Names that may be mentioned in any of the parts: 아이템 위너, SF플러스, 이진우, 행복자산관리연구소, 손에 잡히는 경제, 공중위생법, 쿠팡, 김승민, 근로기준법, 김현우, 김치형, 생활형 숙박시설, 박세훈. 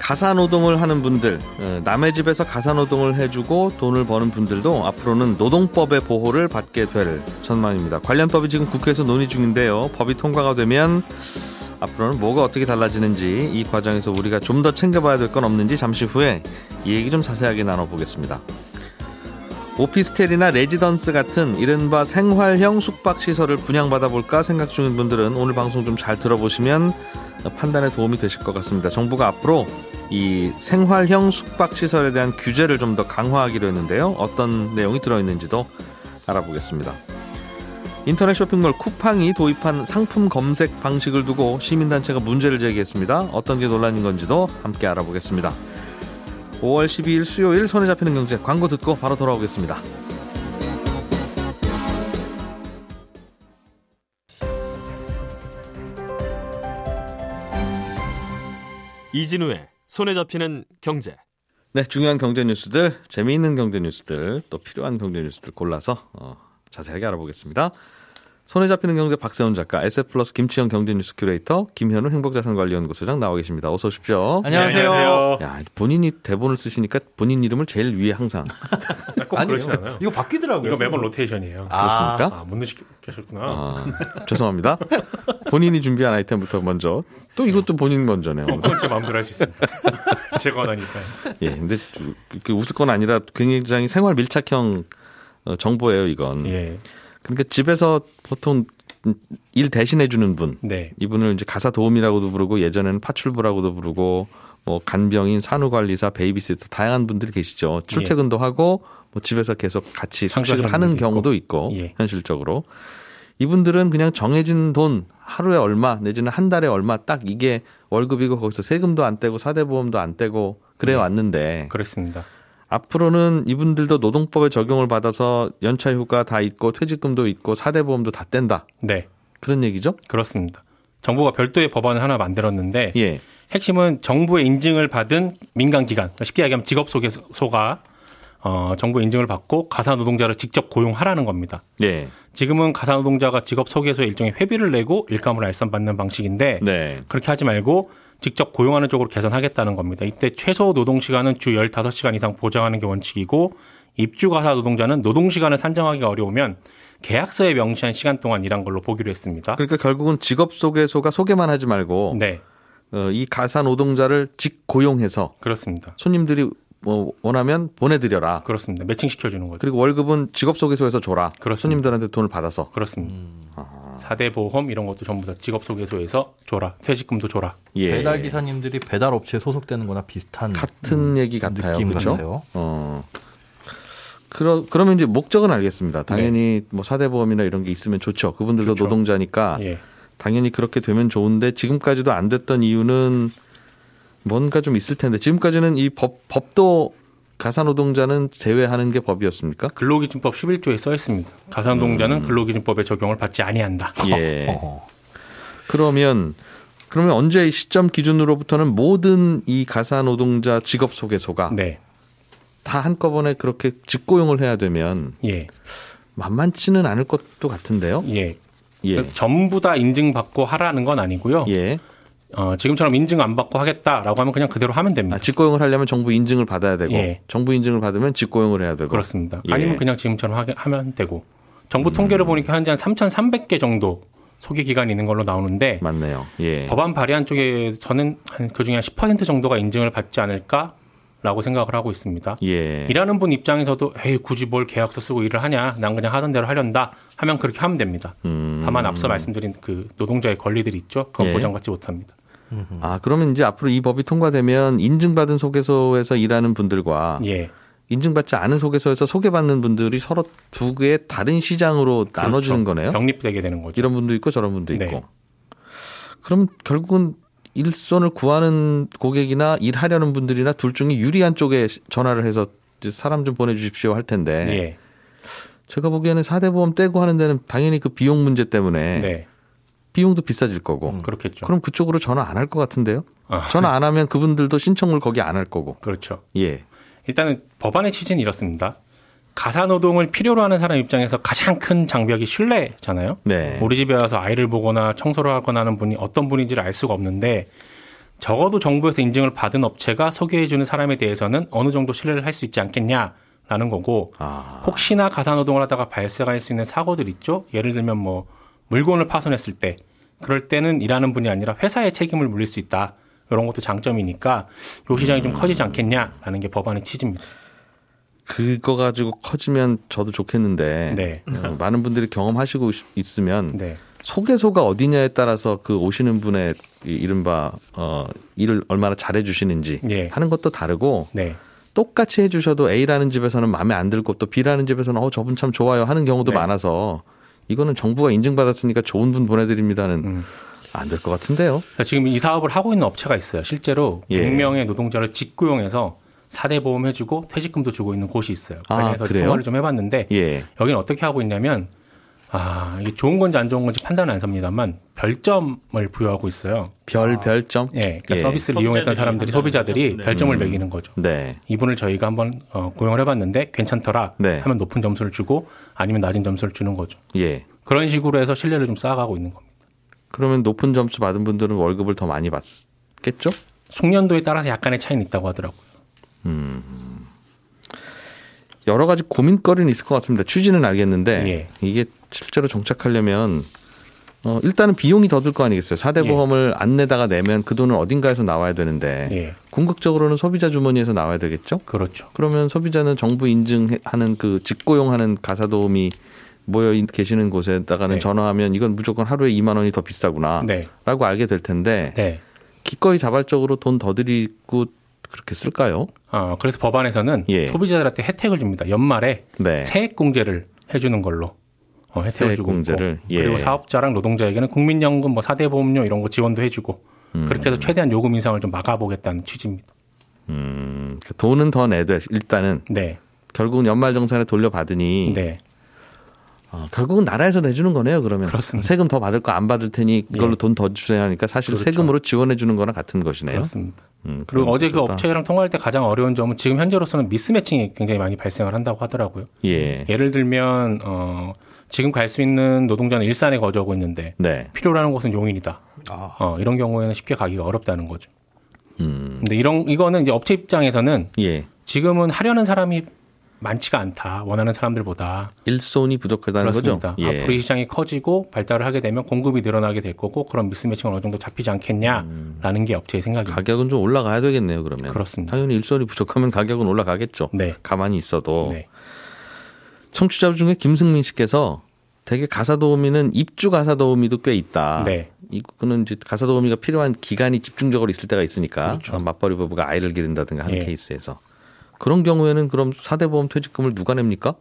가사노동을 하는 분들, 남의 집에서 가사노동을 해주고 돈을 버는 분들도 앞으로는 노동법의 보호를 받게 될 전망입니다. 관련법이 지금 국회에서 논의 중인데요, 법이 통과가 되면 앞으로는 뭐가 어떻게 달라지는지, 이 과정에서 우리가 좀 더 챙겨봐야 될 건 없는지 잠시 후에 이 얘기 좀 자세하게 나눠보겠습니다. 오피스텔이나 레지던스 같은 이른바 생활형 숙박시설을 분양받아볼까 생각 중인 분들은 오늘 방송 좀 잘 들어보시면 판단에 도움이 되실 것 같습니다. 정부가 앞으로 이 생활형 숙박시설에 대한 규제를 좀 더 강화하기로 했는데요, 어떤 내용이 들어있는지도 알아보겠습니다. 인터넷 쇼핑몰 쿠팡이 도입한 상품 검색 방식을 두고 시민단체가 문제를 제기했습니다. 어떤 게 논란인 건지도 함께 알아보겠습니다. 5월 12일 수요일 손에 잡히는 경제, 광고 듣고 바로 돌아오겠습니다. 이진우의 손에 잡히는 경제. 네, 중요한 경제 뉴스들, 재미있는 경제 뉴스들, 또 필요한 경제 뉴스들 골라서 자세하게 알아보겠습니다. 손에 잡히는 경제 박세훈 작가, SF플러스 김치형 경제뉴스 큐레이터, 김현우 행복자산관리연구소장 나와 계십니다. 어서 오십시오. 안녕하세요. 야, 본인이 대본을 쓰시니까 본인 이름을 제일 위에 항상. 꼭 그렇진 않아요. 이거 바뀌더라고요. 이거 매번 로테이션이에요. 아, 그렇습니까? 아, 못 느끼셨구나. 아, 죄송합니다. 본인이 준비한 아이템부터 먼저. 또 이것도 본인 먼저네요. 제 마음대로 할 수 있습니다. 제 건 아니까요. 예, 근데 웃을 건 아니라 굉장히 생활 밀착형 정보예요, 이건. 예. 그러니까 집에서 보통 일 대신해 주는 분, 네, 이분을 이제 가사 도우미라고도 부르고 예전에는 파출부라고도 부르고 뭐 간병인, 산후관리사, 베이비시터 다양한 분들이 계시죠. 출퇴근도 예, 하고 뭐 집에서 계속 같이 숙식을 하는 경우도 있고, 예, 현실적으로 이분들은 그냥 정해진 돈 하루에 얼마 내지는 한 달에 얼마 딱 이게 월급이고 거기서 세금도 안 떼고 사대보험도 안 떼고 그래 왔는데, 그렇습니다. 앞으로는 이분들도 노동법의 적용을 받아서 연차휴가 다 있고 퇴직금도 있고 사대보험도 다 뗀다. 네, 그런 얘기죠? 그렇습니다. 정부가 별도의 법안을 하나 만들었는데, 예, 핵심은 정부의 인증을 받은 민간기관, 그러니까 쉽게 얘기하면 직업소개소가 정부의 인증을 받고 가사노동자를 직접 고용하라는 겁니다. 예. 지금은 가사노동자가 직업소개소에 일종의 회비를 내고 일감을 알선받는 방식인데, 네, 그렇게 하지 말고 직접 고용하는 쪽으로 개선하겠다는 겁니다. 이때 최소 노동시간은 주 15시간 이상 보장하는 게 원칙이고, 입주가사 노동자는 노동시간을 산정하기가 어려우면 계약서에 명시한 시간 동안 일한 걸로 보기로 했습니다. 그러니까 결국은 직업소개소가 소개만 하지 말고, 네, 이 가사 노동자를 직고용해서, 그렇습니다, 손님들이 뭐 원하면 보내드려라. 그렇습니다. 매칭시켜주는 거죠. 그리고 월급은 직업소개소에서 줘라. 그렇습니다. 손님들한테 돈을 받아서. 그렇습니다. 사대보험 이런 것도 전부 다 직업소개소에서 줘라. 퇴직금도 줘라. 예. 배달기사님들이 배달업체에 소속되는 거나 비슷한 같은 얘기 같아요. 느낌, 그렇죠? 같아요. 그러면 이제 목적은 알겠습니다. 당연히, 네, 뭐 사대보험이나 이런 게 있으면 좋죠. 그분들도 좋죠. 노동자니까. 예. 당연히 그렇게 되면 좋은데 지금까지도 안 됐던 이유는 뭔가 좀 있을 텐데, 지금까지는 이 법도 가사노동자는 제외하는 게 법이었습니까? 근로기준법 11조에 써 있습니다. 가사노동자는 근로기준법의 적용을 받지 아니한다. 예. 그러면 언제 시점 기준으로부터는 모든 이 가사노동자 직업소개소가, 네, 다 한꺼번에 그렇게 직고용을 해야 되면, 예, 만만치는 않을 것도 같은데요. 예. 예. 전부 다 인증받고 하라는 건 아니고요. 예. 지금처럼 인증 안 받고 하겠다라고 하면 그냥 그대로 하면 됩니다. 아, 직고용을 하려면 정부 인증을 받아야 되고, 예, 정부 인증을 받으면 직고용을 해야 되고. 그렇습니다. 예. 아니면 그냥 지금처럼 하면 되고. 정부 통계를 보니까 현재 한 3,300개 정도 소개 기간이 있는 걸로 나오는데, 맞네요. 예. 법안 발의안 쪽에서는 그중에 한 10% 정도가 인증을 받지 않을까라고 생각을 하고 있습니다. 예. 일하는 분 입장에서도 에이, 굳이 뭘 계약서 쓰고 일을 하냐, 난 그냥 하던 대로 하련다 하면 그렇게 하면 됩니다. 다만 앞서 말씀드린 그 노동자의 권리들이 있죠. 그건, 예, 보장받지 못합니다. 아, 그러면 이제 앞으로 이 법이 통과되면 인증받은 소개소에서 일하는 분들과, 예, 인증받지 않은 소개소에서 소개받는 분들이 서로 두 개의 다른 시장으로, 그렇죠, 나눠지는 거네요. 병립되게 되는 거죠. 이런 분도 있고 저런 분도, 네, 있고. 그럼 결국은 일손을 구하는 고객이나 일하려는 분들이나 둘 중에 유리한 쪽에 전화를 해서 사람 좀 보내주십시오 할 텐데, 예, 제가 보기에는 사대보험 떼고 하는 데는 당연히 그 비용 문제 때문에, 네, 비용도 비싸질 거고. 그렇겠죠. 그럼 그쪽으로 전화 안 할 것 같은데요. 전화 안 하면 그분들도 신청을 거기 안 할 거고. 그렇죠. 예. 일단은 법안의 취지는 이렇습니다. 가사노동을 필요로 하는 사람 입장에서 가장 큰 장벽이 신뢰잖아요. 네. 우리 집에 와서 아이를 보거나 청소를 하거나 하는 분이 어떤 분인지를 알 수가 없는데 적어도 정부에서 인증을 받은 업체가 소개해주는 사람에 대해서는 어느 정도 신뢰를 할 수 있지 않겠냐라는 거고 혹시나 가사노동을 하다가 발생할 수 있는 사고들 있죠. 예를 들면 뭐 물건을 파손했을 때 그럴 때는 일하는 분이 아니라 회사의 책임을 물릴 수 있다. 이런 것도 장점이니까 이 시장이 좀 커지지 않겠냐라는 게 법안의 취지입니다. 그거 가지고 커지면 저도 좋겠는데 네. 많은 분들이 경험하시고 있으면 네. 소개소가 어디냐에 따라서 그 오시는 분의 이른바 일을 얼마나 잘해 주시는지 네. 하는 것도 다르고 네. 똑같이 해 주셔도 A라는 집에서는 마음에 안 들고 또 B라는 집에서는 저분 참 좋아요 하는 경우도 네. 많아서 이거는 정부가 인증받았으니까 좋은 분 보내드립니다는 안 될 것 같은데요. 지금 이 사업을 하고 있는 업체가 있어요. 실제로 100명의 노동자를 직고용해서 4대 보험 해주고 퇴직금도 주고 있는 곳이 있어요. 관련해서 통화를 좀 해봤는데 예. 여기는 어떻게 하고 있냐면 이게 좋은 건지 안 좋은 건지 판단은 안 섭니다만 별점을 부여하고 있어요. 별점? 예, 그러니까 예. 서비스를 이용했던 사람들이 소비자들이 별점을 매기는 거죠. 네. 이분을 저희가 한번 고용을 해봤는데 괜찮더라 네. 하면 높은 점수를 주고 아니면 낮은 점수를 주는 거죠. 예. 그런 식으로 해서 신뢰를 좀 쌓아가고 있는 겁니다. 그러면 높은 점수 받은 분들은 월급을 더 많이 받겠죠? 숙련도에 따라서 약간의 차이는 있다고 하더라고요. 여러 가지 고민거리는 있을 것 같습니다. 취지는 알겠는데 예. 이게 실제로 정착하려면 일단은 비용이 더 들 거 아니겠어요. 4대 보험을 안 내다가 내면 그 돈은 어딘가에서 나와야 되는데 예. 궁극적으로는 소비자 주머니에서 나와야 되겠죠. 그렇죠. 그러면 소비자는 정부 인증하는 그 직고용하는 가사도우미 모여 계시는 곳에다가는 네. 전화하면 이건 무조건 하루에 2만 원이 더 비싸구나 네. 라고 알게 될 텐데 네. 기꺼이 자발적으로 돈 더 드리고 그렇게 쓸까요? 그래서 법안에서는 예. 소비자들한테 혜택을 줍니다. 연말에 네. 세액공제를 해주는 걸로 혜택을 주고 공제를. 있고 예. 그리고 사업자랑 노동자에게는 국민연금, 4대 보험료 이런 거 지원도 해주고 그렇게 해서 최대한 요금 인상을 좀 막아보겠다는 취지입니다. 돈은 더 내도 일단은 네. 결국은 연말정산에 돌려받으니 네. 결국은 나라에서 내주는 거네요. 그러면 그렇습니다. 세금 더 받을 거 안 받을 테니 이걸로 예. 돈 더 주세요 하니까 사실 그렇죠. 세금으로 지원해 주는 거랑 같은 것이네요. 그렇습니다. 그리고 어제 그 업체랑 통화할 때 가장 어려운 점은 지금 현재로서는 미스매칭이 굉장히 많이 발생을 한다고 하더라고요. 예. 예를 들면 지금 갈 수 있는 노동자는 일산에 거주하고 있는데 네. 필요로 하는 곳은 용인이다. 이런 경우에는 쉽게 가기가 어렵다는 거죠. 근데 이거는 이제 업체 입장에서는 예. 지금은 하려는 사람이 많지가 않다. 원하는 사람들보다. 일손이 부족하다는 그렇습니다. 거죠? 예. 앞으로 이 시장이 커지고 발달을 하게 되면 공급이 늘어나게 될 거고 그런 미스매칭은 어느 정도 잡히지 않겠냐라는 게 업체의 생각입니다. 가격은 좀 올라가야 되겠네요. 그러면. 그렇습니다. 당연히 일손이 부족하면 가격은 올라가겠죠. 네. 가만히 있어도. 네. 청취자 중에 김승민 씨께서 되게 가사도우미는 입주 가사도우미도 꽤 있다. 네. 이거는 이제 가사도우미가 필요한 기간이 집중적으로 있을 때가 있으니까. 그렇죠. 맞벌이 부부가 아이를 기른다든가 하는 예. 케이스에서. 그런 경우에는 그럼 4대 보험 퇴직금을 누가 냅니까?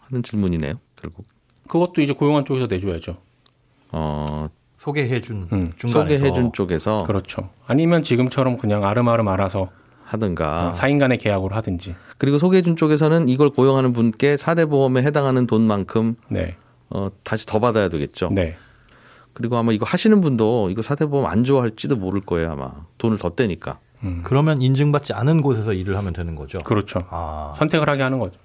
하는 질문이네요. 결국. 그것도 이제 고용한 쪽에서 내줘야죠. 소개해준 중간에서. 소개해준 쪽에서. 그렇죠. 아니면 지금처럼 그냥 아름아름 알아서 하든가. 4인간의 계약으로 하든지. 그리고 소개해준 쪽에서는 이걸 고용하는 분께 4대 보험에 해당하는 돈만큼 네. 다시 더 받아야 되겠죠. 네. 그리고 아마 이거 하시는 분도 이거 4대 보험 안 좋아할지도 모를 거예요. 아마 돈을 더 떼니까. 그러면 인증받지 않은 곳에서 일을 하면 되는 거죠. 그렇죠. 선택을 하게 하는 거죠.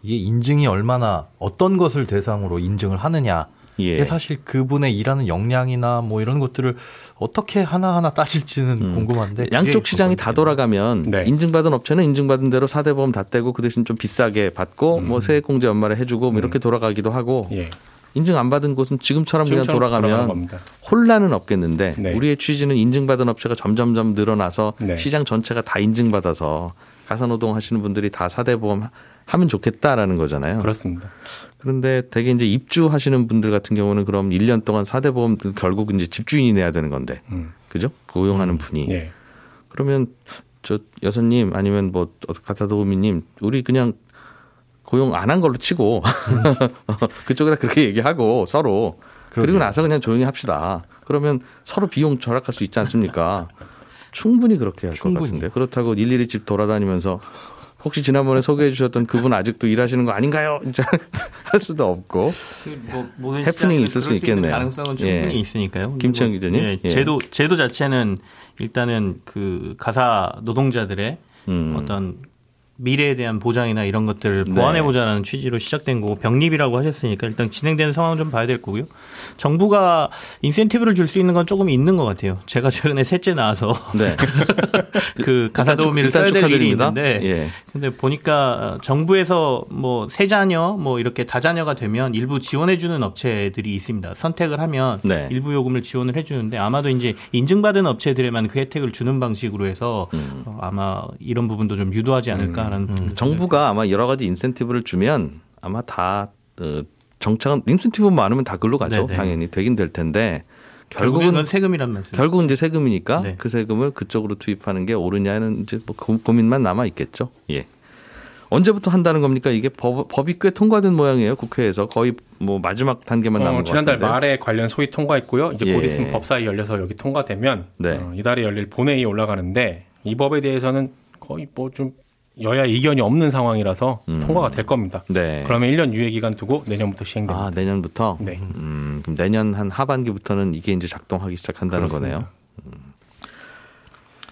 이게 인증이 얼마나 어떤 것을 대상으로 인증을 하느냐. 예. 사실 그분의 일하는 역량이나 뭐 이런 것들을 어떻게 하나하나 따질지는 궁금한데. 양쪽 시장이 다 돌아가면 네. 인증받은 업체는 인증받은 대로 4대 보험 다 떼고 그 대신 좀 비싸게 받고 뭐 세액공제 연말에 해주고 뭐 이렇게 돌아가기도 하고. 예. 인증 안 받은 곳은 지금처럼 그냥 돌아가면 혼란은 없겠는데 네. 우리의 취지는 인증받은 업체가 점점점 늘어나서 네. 시장 전체가 다 인증받아서 가사노동 하시는 분들이 다 4대 보험 하면 좋겠다라는 거잖아요. 그렇습니다. 그런데 되게 이제 입주하시는 분들 같은 경우는 그럼 1년 동안 4대 보험 결국 이제 집주인이 내야 되는 건데. 그죠? 고용하는 분이. 네. 그러면 저 여사님 아니면 뭐 가사도우미님 우리 그냥 고용 안 한 걸로 치고 그쪽에다 그렇게 얘기하고 서로 그러게요. 그리고 나서 그냥 조용히 합시다. 그러면 서로 비용 절약할 수 있지 않습니까? 충분히 그렇게 할 것 같은데. 그렇다고 일일이 집 돌아다니면서 혹시 지난번에 소개해 주셨던 그분 아직도 일하시는 거 아닌가요? 할 수도 없고. 뭐 해프닝이 있을 수 있겠네요. 가능성은 충분히 있으니까요. 김치형 기자님. 예, 제도 자체는 일단은 그 가사 노동자들의 어떤 미래에 대한 보장이나 이런 것들을 보완해보자는 취지로 시작된 거고, 병립이라고 하셨으니까 일단 진행되는 상황 좀 봐야 될 거고요. 정부가 인센티브를 줄 수 있는 건 조금 있는 것 같아요. 제가 최근에 셋째 낳아서 그 가사 도우미를 써야 될 일이 있는데, 근데 보니까 정부에서 뭐 세자녀 뭐 이렇게 다자녀가 되면 일부 지원해주는 업체들이 있습니다. 선택을 하면 일부 요금을 지원을 해주는데, 아마도 이제 인증받은 업체들에만 그 혜택을 주는 방식으로 해서 아마 이런 부분도 좀 유도하지 않을까. 정부가 아마 여러 가지 인센티브를 주면 아마 다 정착은, 인센티브 많으면 다 글로 가죠. 네네. 당연히 되긴 될 텐데 결국은 세금이란 말이죠. 결국은 이제 세금이니까 그 세금을 그쪽으로 투입하는 게 옳으냐는 이제 뭐 고민만 남아 있겠죠. 예. 언제부터 한다는 겁니까? 이게 법이 꽤 통과된 모양이에요. 국회에서 거의 뭐 마지막 단계만 남은 것 같은데. 지난달 말에 관련 소위 통과했고요. 이제 곧 있으면 법사위 열려서 여기 통과되면 이달에 열릴 본회의 올라가는데, 이 법에 대해서는 거의 뭐 좀 여야 이견이 없는 상황이라서 통과가 될 겁니다. 그러면 1년 유예 기간 두고 내년부터 시행됩니다. 아, 내년부터? 네. 그럼 내년 한 하반기부터는 이게 이제 작동하기 시작한다는 거네요.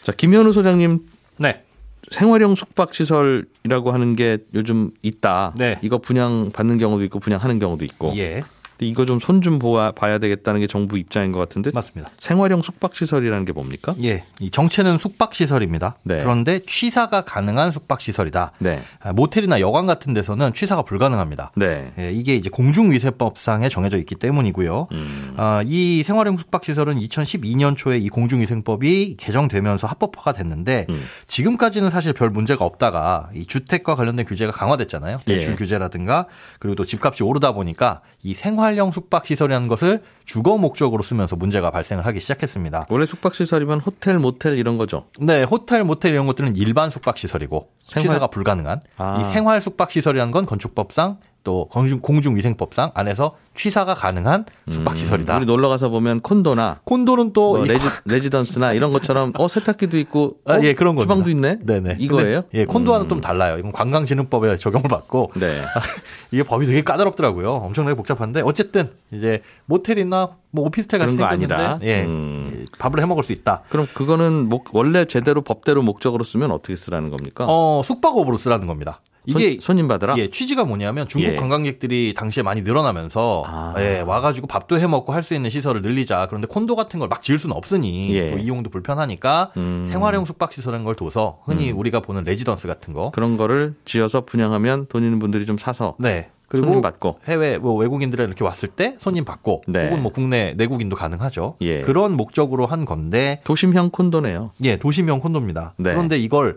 자, 김현우 소장님. 네. 생활형 숙박시설이라고 하는 게 요즘 있다. 네. 이거 분양받는 경우도 있고 분양하는 경우도 있고. 예. 근데 이거 좀 손 좀 봐야 되겠다는 게 정부 입장인 것 같은데. 맞습니다. 생활형 숙박시설이라는 게 뭡니까? 예, 이 정체는 숙박시설입니다. 네. 그런데 취사가 가능한 숙박시설이다. 네. 모텔이나 여관 같은 데서는 취사가 불가능합니다. 네. 예, 이게 이제 공중위생법상에 정해져 있기 때문이고요. 이 생활형 숙박시설은 2012년 초에 이 공중위생법이 개정되면서 합법화가 됐는데 지금까지는 사실 별 문제가 없다가 이 주택과 관련된 규제가 강화됐잖아요. 대출 규제라든가 그리고 또 집값이 오르다 보니까 이 생활 활용 숙박시설이라는 것을 주거 목적으로 쓰면서 문제가 발생을 하기 시작했습니다. 원래 숙박시설이면 호텔, 모텔 이런 거죠? 네. 호텔, 모텔 이런 것들은 일반 숙박시설이고 취사가 불가능한. 이 생활 숙박시설이라는 건 건축법상 또 공중위생법상 안에서 취사가 가능한 숙박시설이다. 우리 놀러 가서 보면 콘도나, 콘도는 또 뭐 레지던스나 이런 것처럼 세탁기도 있고 그런 거 주방도 있네. 네네. 이거예요? 근데, 콘도와는 좀 달라요. 이건 관광진흥법에 적용을 받고 이게 법이 되게 까다롭더라고요. 엄청나게 복잡한데 어쨌든 이제 모텔이나 뭐 오피스텔 같은 거 아니라 밥을 해 먹을 수 있다. 그럼 그거는 원래 제대로 법대로 목적으로 쓰면 어떻게 쓰라는 겁니까? 숙박업으로 쓰라는 겁니다. 이게 손님 받으라? 예, 취지가 뭐냐면 중국 관광객들이 당시에 많이 늘어나면서 와가지고 밥도 해먹고 할 수 있는 시설을 늘리자. 그런데 콘도 같은 걸 막 지을 수는 없으니 또 이용도 불편하니까 생활형 숙박시설인 걸 둬서 흔히 우리가 보는 레지던스 같은 거 그런 거를 지어서 분양하면 돈 있는 분들이 좀 사서 그리고 손님 받고, 해외 뭐 외국인들이 이렇게 왔을 때 손님 받고 혹은 뭐 국내 내국인도 가능하죠. 그런 목적으로 한 건데 도심형 콘도네요. 예, 도심형 콘도입니다. 그런데 이걸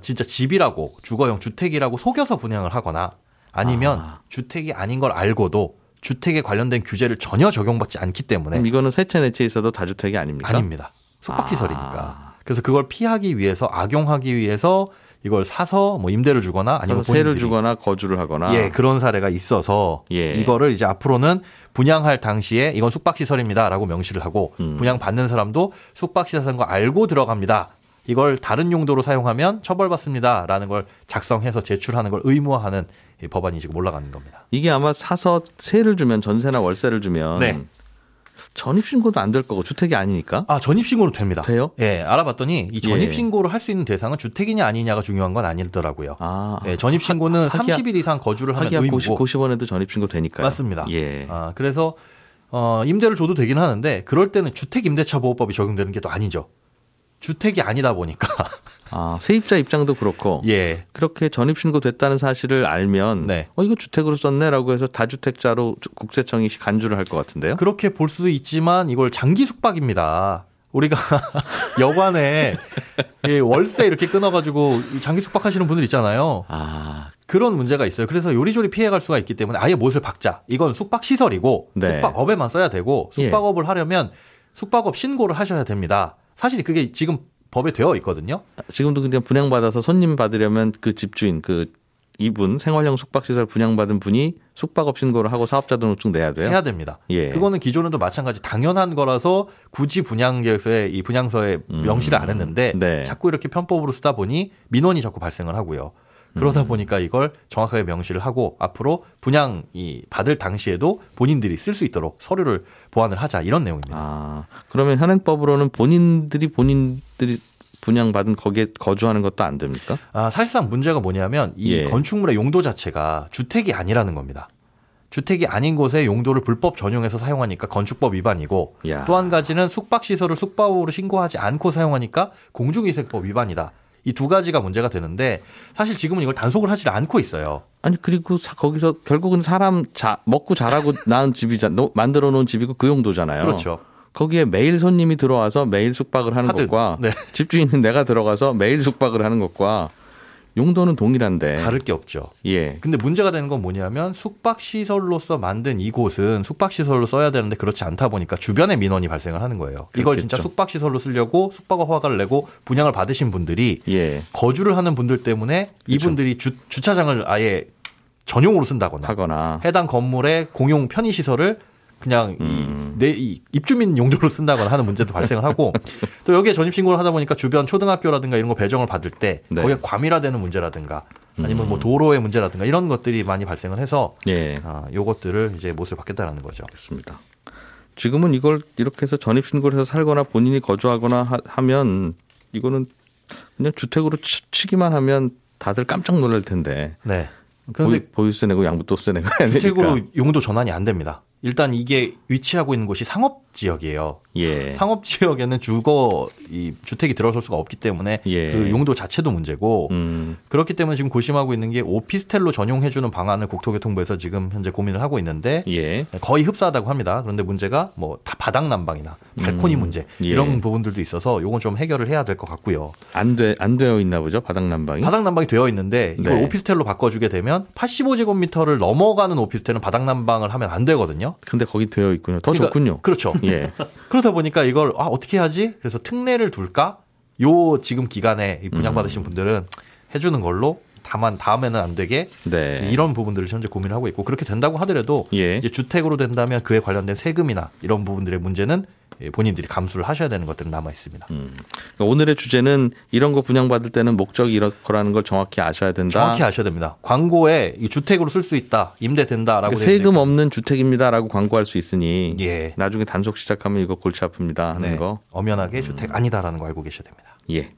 진짜 집이라고 주거형 주택이라고 속여서 분양을 하거나 아니면 주택이 아닌 걸 알고도 주택에 관련된 규제를 전혀 적용받지 않기 때문에. 그럼 이거는 세채 네채 있어도 다주택이 아닙니까? 아닙니다. 숙박시설이니까. 그래서 그걸 피하기 위해서 악용하기 위해서 이걸 사서 뭐 임대를 주거나 아니면 세를 주거나 거주를 하거나 그런 사례가 있어서 이거를 이제 앞으로는 분양할 당시에 이건 숙박시설입니다라고 명시를 하고 분양받는 사람도 숙박시설인 거 알고 들어갑니다. 이걸 다른 용도로 사용하면 처벌받습니다라는 걸 작성해서 제출하는 걸 의무화하는 법안이 지금 올라가는 겁니다. 이게 아마 사서 세를 주면 전세나 월세를 주면 전입신고도 안 될 거고 주택이 아니니까. 전입신고는 됩니다. 돼요? 예, 알아봤더니 이 전입신고를 할 수 있는 대상은 주택이냐 아니냐가 중요한 건 아니더라고요. 전입신고는 30일 이상 거주를 하면 의무고. 고시원에도 전입신고 되니까요. 맞습니다. 그래서 임대를 줘도 되긴 하는데 그럴 때는 주택임대차보호법이 적용되는 게 또 아니죠. 주택이 아니다 보니까. 세입자 입장도 그렇고. 그렇게 전입신고 됐다는 사실을 알면. 이거 주택으로 썼네라고 해서 다주택자로 국세청이 간주를 할 것 같은데요. 그렇게 볼 수도 있지만 이걸 장기 숙박입니다. 우리가 여관에 월세 이렇게 끊어가지고 장기 숙박하시는 분들 있잖아요. 그런 문제가 있어요. 그래서 요리조리 피해갈 수가 있기 때문에 아예 못을 박자. 이건 숙박시설이고 숙박업에만 써야 되고 숙박업을 하려면 숙박업 신고를 하셔야 됩니다. 사실 그게 지금 법에 되어 있거든요. 지금도 그냥 분양받아서 손님 받으려면 그 집주인, 그 이분 생활형 숙박시설 분양받은 분이 숙박업 신고를 하고 사업자 등록증 내야 돼요? 해야 됩니다. 예. 그거는 기존에도 마찬가지 당연한 거라서 굳이 분양계획서에 이 분양서에 명시를 안 했는데 네. 자꾸 이렇게 편법으로 쓰다 보니 민원이 자꾸 발생을 하고요. 그러다 보니까 이걸 정확하게 명시를 하고 앞으로 분양이 받을 당시에도 본인들이 쓸 수 있도록 서류를 보완을 하자 이런 내용입니다. 아, 그러면 현행법으로는 본인들이 분양받은 거기에 거주하는 것도 안 됩니까? 아, 사실상 문제가 뭐냐면 이 예. 건축물의 용도 자체가 주택이 아니라는 겁니다. 주택이 아닌 곳에 용도를 불법 전용해서 사용하니까 건축법 위반이고 또 한 가지는 숙박시설을 숙박으로 신고하지 않고 사용하니까 공중위생법 위반이다. 이 두 가지가 문제가 되는데 사실 지금은 이걸 단속을 하지 않고 있어요. 아니 그리고 거기서 결국은 사람 먹고 자라고 낳은 집이자 만들어 놓은 집이고 그 용도잖아요. 그렇죠. 거기에 매일 손님이 들어와서 매일 숙박을 하는 것과 네. 집주인은 내가 들어가서 매일 숙박을 하는 것과 용도는 동일한데 다를 게 없죠. 예. 근데 문제가 되는 건 뭐냐면 숙박시설로서 만든 이곳은 숙박시설로 써야 되는데 그렇지 않다 보니까 주변에 민원이 발생을 하는 거예요. 이걸 그렇겠죠. 진짜 숙박시설로 쓰려고 숙박업 허가를 내고 분양을 받으신 분들이 예. 거주를 하는 분들 때문에 그렇죠. 이분들이 주차장을 아예 전용으로 쓴다거나 하거나. 해당 건물의 공용 편의시설을 그냥 이 입주민 용도로 쓴다거나 하는 문제도 발생을 하고 또 여기에 전입신고를 하다 보니까 주변 초등학교라든가 이런 거 배정을 받을 때 네. 거기에 과밀화되는 문제라든가 아니면 뭐 도로의 문제라든가 이런 것들이 많이 발생을 해서 예. 아, 요것들을 이제 못을 받겠다라는 거죠. 그렇습니다. 지금은 이걸 이렇게 해서 전입신고를 해서 살거나 본인이 거주하거나 하면 이거는 그냥 주택으로 치기만 하면 다들 깜짝 놀랄 텐데 네. 그런데 보유세 내고 양도세 내고 주택으로 되니까. 용도 전환이 안 됩니다. 일단 이게 위치하고 있는 곳이 상업지역이에요. 예. 상업지역에는 주택이 들어설 수가 없기 때문에 예. 그 용도 자체도 문제고 그렇기 때문에 지금 고심하고 있는 게 오피스텔로 전용해주는 방안을 국토교통부에서 지금 현재 고민을 하고 있는데 예. 거의 흡사하다고 합니다. 그런데 문제가 뭐 다 바닥 난방이나 발코니 문제 이런 예. 부분들도 있어서 이건 좀 해결을 해야 될 것 같고요. 안 되어 있나 보죠? 바닥 난방이? 바닥 난방이 되어 있는데 이걸 네. 오피스텔로 바꿔주게 되면 85제곱미터를 넘어가는 오피스텔은 바닥 난방을 하면 안 되거든요. 근데 거기 되어 있군요. 더 좋군요. 그렇죠. 예. 그러다 보니까 이걸 어떻게 하지? 그래서 특례를 둘까? 요 지금 기간에 분양받으신 분들은 해주는 걸로 다만 다음에는 안 되게 네. 이런 부분들을 현재 고민을 하고 있고 그렇게 된다고 하더라도 예. 이제 주택으로 된다면 그에 관련된 세금이나 이런 부분들의 문제는 본인들이 감수를 하셔야 되는 것들은 남아 있습니다. 오늘의 주제는 이런 거 분양받을 때는 목적이 이렇거라는 걸 정확히 아셔야 된다. 정확히 아셔야 됩니다. 광고에 이 주택으로 쓸 수 있다. 임대된다라고. 그러니까 세금 없는 주택입니다라고 광고할 수 있으니 예. 나중에 단속 시작하면 이거 골치 아픕니다 하는 네. 거. 엄연하게 주택 아니다라는 거 알고 계셔야 됩니다. 예.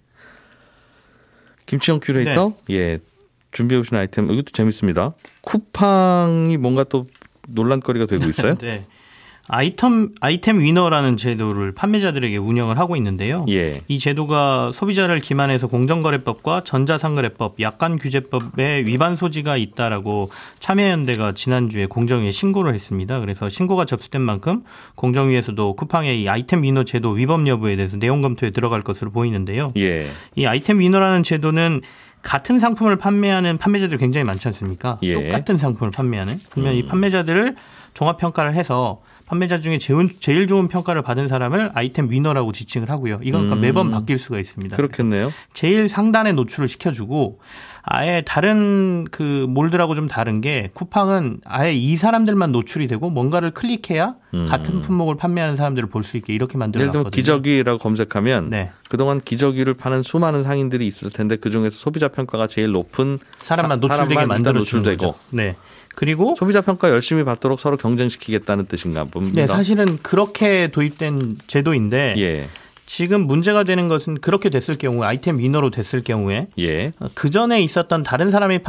김치형 큐레이터. 네. 예. 준비해 오신 아이템 이것도 재밌습니다. 쿠팡이 뭔가 또 논란거리가 되고 있어요? 네. 아이템 위너라는 제도를 판매자들에게 운영을 하고 있는데요. 예. 이 제도가 소비자를 기만해서 공정거래법과 전자상거래법, 약관규제법에 위반 소지가 있다라고 참여연대가 지난주에 공정위에 신고를 했습니다. 그래서 신고가 접수된 만큼 공정위에서도 쿠팡의 이 아이템 위너 제도 위법 여부에 대해서 내용 검토에 들어갈 것으로 보이는데요. 예. 이 아이템 위너라는 제도는 같은 상품을 판매하는 판매자들이 굉장히 많지 않습니까? 예. 똑같은 상품을 판매하는. 그러면 이 판매자들을 종합평가를 해서 판매자 중에 제일 좋은 평가를 받은 사람을 아이템 위너라고 지칭을 하고요. 이건 그러니까 매번 바뀔 수가 있습니다. 그렇겠네요. 제일 상단에 노출을 시켜주고 아예 다른 그 몰드라고 좀 다른 게 쿠팡은 아예 이 사람들만 노출이 되고 뭔가를 클릭해야 같은 품목을 판매하는 사람들을 볼 수 있게 이렇게 만들어놨거든요. 예를 들면 기저귀라고 검색하면 네. 그동안 기저귀를 파는 수많은 상인들이 있을 텐데 그중에서 소비자 평가가 제일 높은 사람만 노출되게 만들어주는 거죠. 네. 그리고 소비자 평가 열심히 받도록 서로 경쟁시키겠다는 뜻인가 봅니다. 네, 사실은 그렇게 도입된 제도인데 예. 지금 문제가 되는 것은 그렇게 됐을 경우 아이템 위너로 됐을 경우에 예. 그 전에 있었던 다른 사람이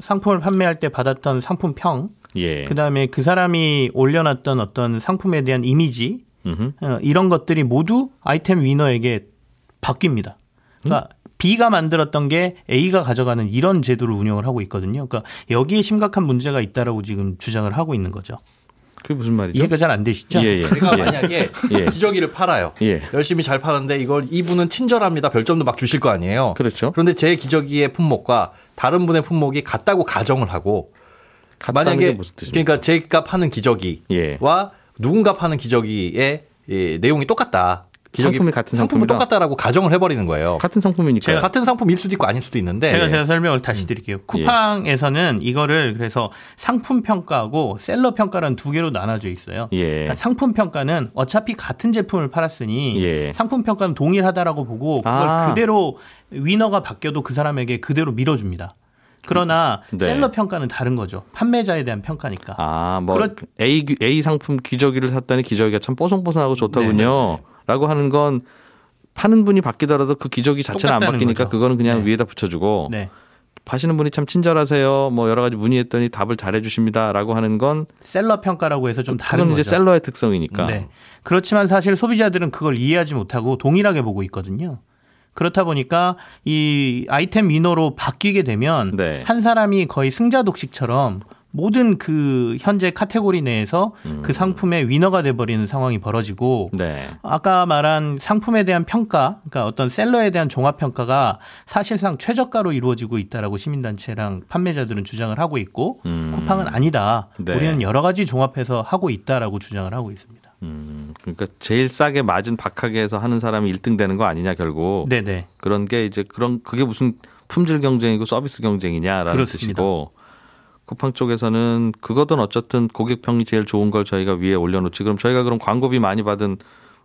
상품을 판매할 때 받았던 상품 평, 예. 그다음에 그 사람이 올려놨던 어떤 상품에 대한 이미지 이런 것들이 모두 아이템 위너에게 바뀝니다. 그러니까 B가 만들었던 게 A가 가져가는 이런 제도를 운영을 하고 있거든요. 그러니까 여기에 심각한 문제가 있다라고 지금 주장을 하고 있는 거죠. 그게 무슨 말이죠? 이해가 잘 안 되시죠? 예, 예. 제가 만약에 예. 기저귀를 팔아요. 예. 열심히 잘 파는데 이걸 이분은 친절합니다. 별점도 막 주실 거 아니에요. 그렇죠. 그런데 제 기저귀의 품목과 다른 분의 품목이 같다고 가정을 하고 만약에 무슨 그러니까 제가 파는 기저귀와 예. 누군가 파는 기저귀의 내용이 똑같다. 상품이 같은 상품은 똑같다라고 가정을 해버리는 거예요. 같은 상품이니까. 제가 같은 상품일 수도 있고 아닐 수도 있는데. 제가 설명을 다시 드릴게요. 쿠팡에서는 이거를 그래서 상품 평가하고 셀러 평가라는 두 개로 나눠져 있어요. 예. 그러니까 상품 평가는 어차피 같은 제품을 팔았으니 예. 상품 평가는 동일하다라고 보고 그걸 그대로 위너가 바뀌어도 그 사람에게 그대로 밀어줍니다. 그러나 네. 셀러 평가는 다른 거죠. 판매자에 대한 평가니까. 아, 뭐 A 상품 기저귀를 샀다니 기저귀가 참 뽀송뽀송하고 좋더군요. 네네. 라고 하는 건 파는 분이 바뀌더라도 그 기저귀 자체는 안 바뀌니까 거죠. 그거는 그냥 네. 위에다 붙여주고 네. 파시는 분이 참 친절하세요. 뭐 여러 가지 문의했더니 답을 잘해 주십니다. 라고 하는 건 셀러 평가라고 해서 좀 다른 거죠. 그건 이제 셀러의 특성이니까. 네. 그렇지만 사실 소비자들은 그걸 이해하지 못하고 동일하게 보고 있거든요. 그렇다 보니까 이 아이템 위너로 바뀌게 되면 네. 한 사람이 거의 승자 독식처럼 모든 그 현재 카테고리 내에서 그 상품의 위너가 돼버리는 상황이 벌어지고 네. 아까 말한 상품에 대한 평가, 그러니까 어떤 셀러에 대한 종합평가가 사실상 최저가로 이루어지고 있다라고 시민단체랑 판매자들은 주장을 하고 있고 쿠팡은 아니다. 네. 우리는 여러 가지 종합해서 하고 있다라고 주장을 하고 있습니다. 그러니까 제일 싸게 맞은 박하게에서 하는 사람이 1등 되는 거 아니냐 결국. 네네. 그런 게 이제 그게 무슨 품질 경쟁이고 서비스 경쟁이냐라는 그렇습니다. 뜻이고 쿠팡 쪽에서는 그거든 어쨌든 고객평이 제일 좋은 걸 저희가 위에 올려놓지 그럼 저희가 그럼 광고비 많이 받은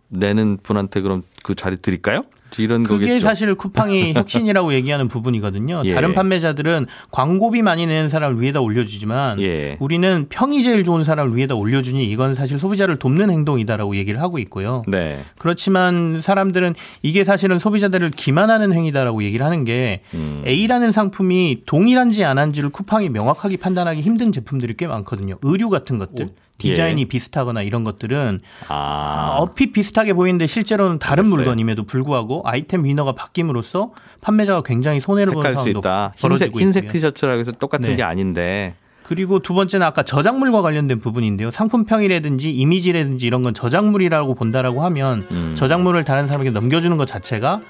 내는 분한테 그럼 그 자리 드릴까요? 이런 그게 거겠죠. 사실 쿠팡이 혁신이라고 얘기하는 부분이거든요. 예. 다른 판매자들은 광고비 많이 내는 사람을 위에다 올려주지만 예. 우리는 평이 제일 좋은 사람을 위에다 올려주니 이건 사실 소비자를 돕는 행동이다라고 얘기를 하고 있고요. 네. 그렇지만 사람들은 이게 사실은 소비자들을 기만하는 행위다라고 얘기를 하는 게 A라는 상품이 동일한지 안 한지를 쿠팡이 명확하게 판단하기 힘든 제품들이 꽤 많거든요. 의류 같은 것들. 디자인이 예. 비슷하거나 이런 것들은 어핏 비슷하게 보이는데 실제로는 다른 알았어요. 물건임에도 불구하고 아이템 위너가 바뀜으로써 판매자가 굉장히 손해를 보는 상황도 벌어지고 있고요. 흰색 티셔츠라고 해서 똑같은 네. 게 아닌데. 그리고 두 번째는 아까 저작물과 관련된 부분인데요. 상품평이라든지 이미지라든지 이런 건 저작물이라고 본다라고 하면 저작물을 다른 사람에게 넘겨주는 것 자체가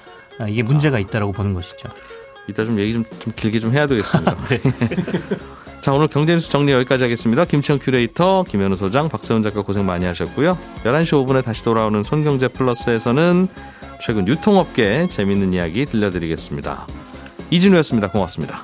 이게 문제가 있다라고 보는 것이죠. 이따 좀 얘기 좀 길게 좀 해야 되겠습니다. 네. 자, 오늘 경제 뉴스 정리 여기까지 하겠습니다. 김치형 큐레이터, 김현우 소장, 박세훈 작가 고생 많이 하셨고요. 11시 5분에 다시 돌아오는 손경제 플러스에서는 최근 유통업계 재미있는 이야기 들려드리겠습니다. 이진우였습니다. 고맙습니다.